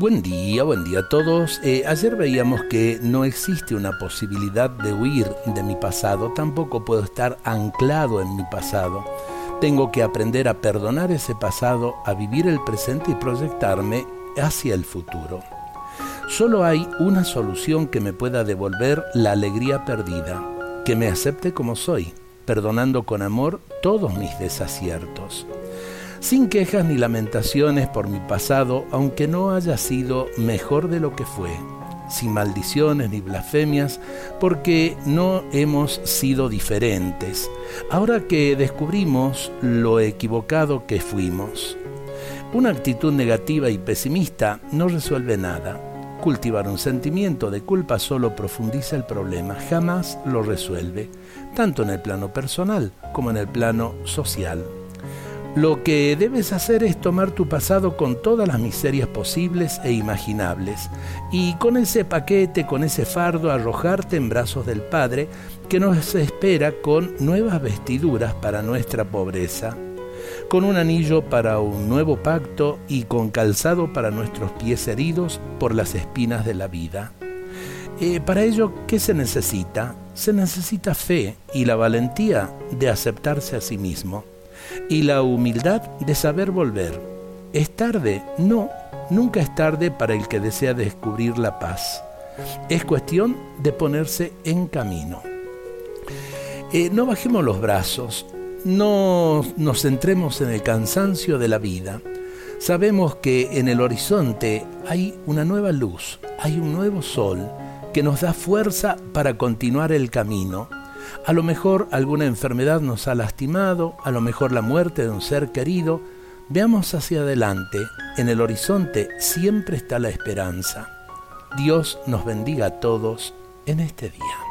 Buen día a todos. Ayer veíamos que no existe una posibilidad de huir de mi pasado, tampoco puedo estar anclado en mi pasado. Tengo que aprender a perdonar ese pasado, a vivir el presente y proyectarme hacia el futuro. Solo hay una solución que me pueda devolver la alegría perdida, que me acepte como soy, perdonando con amor todos mis desaciertos. Sin quejas ni lamentaciones por mi pasado, aunque no haya sido mejor de lo que fue. Sin maldiciones ni blasfemias, porque no hemos sido diferentes. Ahora que descubrimos lo equivocado que fuimos. Una actitud negativa y pesimista no resuelve nada. Cultivar un sentimiento de culpa solo profundiza el problema, jamás lo resuelve, tanto en el plano personal como en el plano social. Lo que debes hacer es tomar tu pasado con todas las miserias posibles e imaginables y con ese paquete, con ese fardo, arrojarte en brazos del Padre que nos espera con nuevas vestiduras para nuestra pobreza, con un anillo para un nuevo pacto y con calzado para nuestros pies heridos por las espinas de la vida. Para ello, ¿qué se necesita? Se necesita fe y la valentía de aceptarse a sí mismo. Y la humildad de saber volver. ¿Es tarde? No, nunca es tarde para el que desea descubrir la paz. Es cuestión de ponerse en camino. No bajemos los brazos, no nos centremos en el cansancio de la vida. Sabemos que en el horizonte hay una nueva luz, hay un nuevo sol que nos da fuerza para continuar el camino. A lo mejor alguna enfermedad nos ha lastimado, a lo mejor la muerte de un ser querido. Veamos hacia adelante, en el horizonte siempre está la esperanza. Dios nos bendiga a todos en este día.